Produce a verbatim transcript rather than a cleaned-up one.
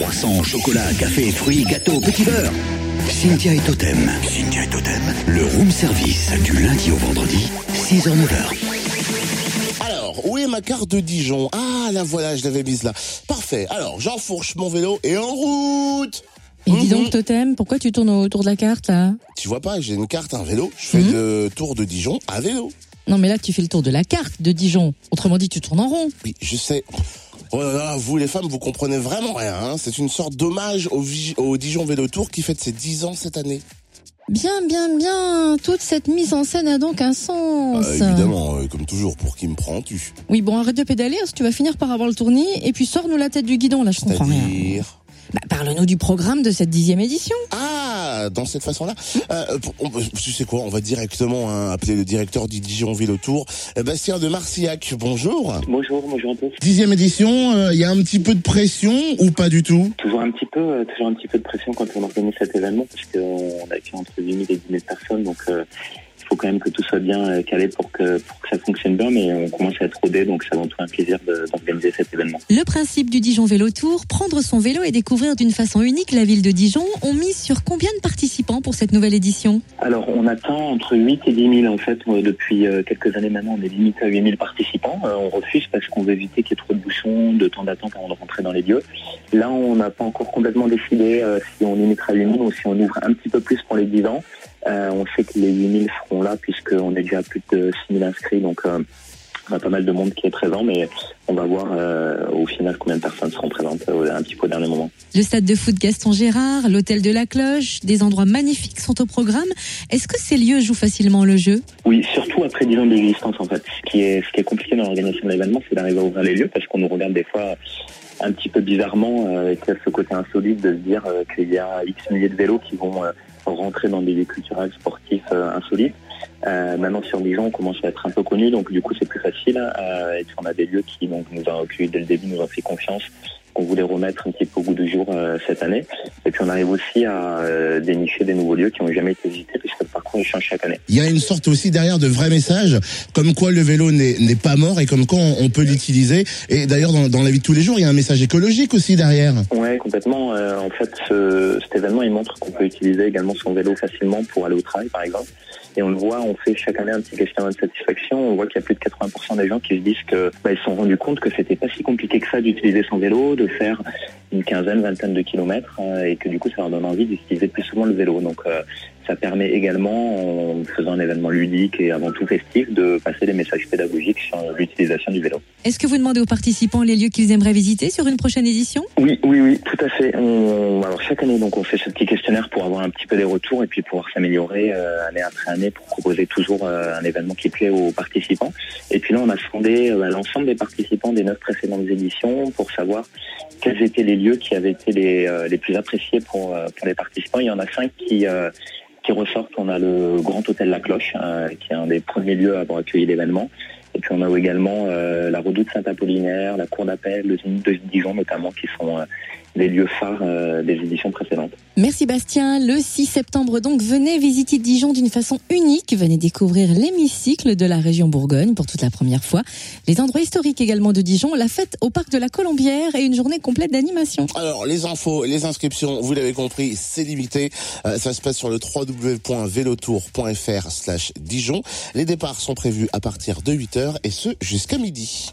Croissants, chocolat, café, fruits, gâteaux, petits beurres. Cynthia et Totem. Cynthia et Totem. Le room service du lundi au vendredi, six heures neuf heures. Alors, où est ma carte de Dijon? Ah, la voilà, je l'avais mise là. Parfait. Alors, j'enfourche mon vélo et en route. Et dis donc, Totem, pourquoi tu tournes autour de la carte, là? Tu vois pas, j'ai une carte, un vélo. Je fais mmh. le tour de Dijon à vélo. Non, mais là, tu fais le tour de la carte de Dijon. Autrement dit, tu tournes en rond. Oui, je sais. Oh là là, vous, les femmes, vous comprenez vraiment rien. Hein. C'est une sorte d'hommage au, vi- au Dijon Vélotour qui fête ses dix ans cette année. Bien, bien, bien. Toute cette mise en scène a donc un sens. Euh, évidemment, euh, comme toujours, pour qui me prends-tu? Oui, bon, arrête de pédaler, hein, tu vas finir par avoir le tournis. Et puis, sors-nous la tête du guidon, là, je comprends rien. C'est-à-dire... Bah, parle-nous du programme de cette dixième édition. Ah, dans cette façon-là. Euh, on, tu sais quoi, on va directement hein, appeler le directeur du Dijon Vélotour, Bastien de Marciac. Bonjour. Bonjour, bonjour à tous. Dixième édition, il euh, y a un petit peu de pression ou pas du tout? Toujours un petit peu, euh, toujours un petit peu de pression quand on organise cet événement parce qu'on accueille entre huit mille et dix mille personnes, donc. Euh... Il faut quand même que tout soit bien calé pour que, pour que ça fonctionne bien, mais on commence à être rodé, donc c'est avant tout un plaisir de, d'organiser cet événement. Le principe du Dijon Vélotour, prendre son vélo et découvrir d'une façon unique la ville de Dijon, on mise sur combien de participants pour cette nouvelle édition? Alors, on atteint entre huit et dix mille en fait. Depuis quelques années maintenant, on est limité à huit mille participants. On refuse parce qu'on veut éviter qu'il y ait trop de bouchons, de temps d'attente avant de rentrer dans les lieux. Là, on n'a pas encore complètement décidé si on limitera huit mille ou si on ouvre un petit peu plus pour les dix ans. Euh, on sait que les huit mille seront là puisqu'on est déjà à plus de six mille inscrits, donc euh, on a pas mal de monde qui est présent, mais on va voir euh, au final combien de personnes seront présentes euh, un petit peu au dernier moment. Le stade de foot Gaston Gérard, l'hôtel de la Cloche, des endroits magnifiques sont au programme. Est-ce que ces lieux jouent facilement le jeu? Oui, surtout après dix ans d'existence en fait. Ce qui est, ce qui est compliqué dans l'organisation de l'événement, c'est d'arriver à ouvrir les lieux parce qu'on nous regarde des fois... un petit peu bizarrement, euh, qu'il y a ce côté insolite de se dire euh, qu'il y a X milliers de vélos qui vont euh, rentrer dans des lieux culturels, sportifs, euh, insolites. Euh, maintenant, sur Dijon, on commence à être un peu connu, donc du coup, c'est plus facile. Euh, et puis, on a des lieux qui donc, nous ont occupés dès le début, nous ont fait confiance, qu'on voulait remettre un petit peu au goût du jour euh, cette année. Et puis, on arrive aussi à euh, dénicher des nouveaux lieux qui n'ont jamais été visités, puisque le parcours change chaque année. Il y a une sorte aussi derrière de vrais messages, comme quoi le vélo n'est, n'est pas mort et comme quoi on peut l'utiliser. Et d'ailleurs, dans, dans la vie de tous les jours, il y a un message écologique aussi derrière. Oui, complètement. Euh, en fait, ce, cet événement, il montre qu'on peut utiliser également son vélo facilement pour aller au travail, par exemple. Et on le voit, on fait chaque année un petit questionnaire de satisfaction. On voit qu'il y a plus de quatre-vingts pour cent des gens qui se disent que bah, ils se sont rendus compte que c'était pas si compliqué que ça d'utiliser son vélo, de faire une quinzaine, vingtaine de kilomètres, euh, et que du coup, ça leur donne envie d'utiliser plus souvent le vélo. Donc, euh, ça permet également, en faisant un événement ludique et avant tout festif, de passer des messages pédagogiques sur l'utilisation du vélo. Est-ce que vous demandez aux participants les lieux qu'ils aimeraient visiter sur une prochaine édition? Oui, oui, oui, tout à fait. On... Alors, chaque année, donc, on fait ce petit questionnaire pour avoir un petit peu des retours et puis pouvoir s'améliorer euh, année après année, pour proposer toujours un événement qui plaît aux participants. Et puis là, on a sondé l'ensemble des participants des neuf précédentes éditions pour savoir quels étaient les lieux qui avaient été les, les plus appréciés pour, pour les participants. Il y en a cinq qui, qui ressortent. On a le Grand Hôtel La Cloche, qui est un des premiers lieux à avoir accueilli l'événement. Et puis on a également euh, la Redoute Saint-Apollinaire, la Cour d'appel, le Zénith de Dijon notamment, qui sont euh, les lieux phares euh, des éditions précédentes. Merci Bastien. Le six septembre donc, venez visiter Dijon d'une façon unique. Venez découvrir l'hémicycle de la région Bourgogne pour toute la première fois. Les endroits historiques également de Dijon, la fête au parc de la Colombière et une journée complète d'animation. Alors les infos, les inscriptions, vous l'avez compris, c'est limité. Euh, ça se passe sur le w w w point vélotour point f r slash Dijon. Les départs sont prévus à partir de huit heures. Et ce, jusqu'à midi.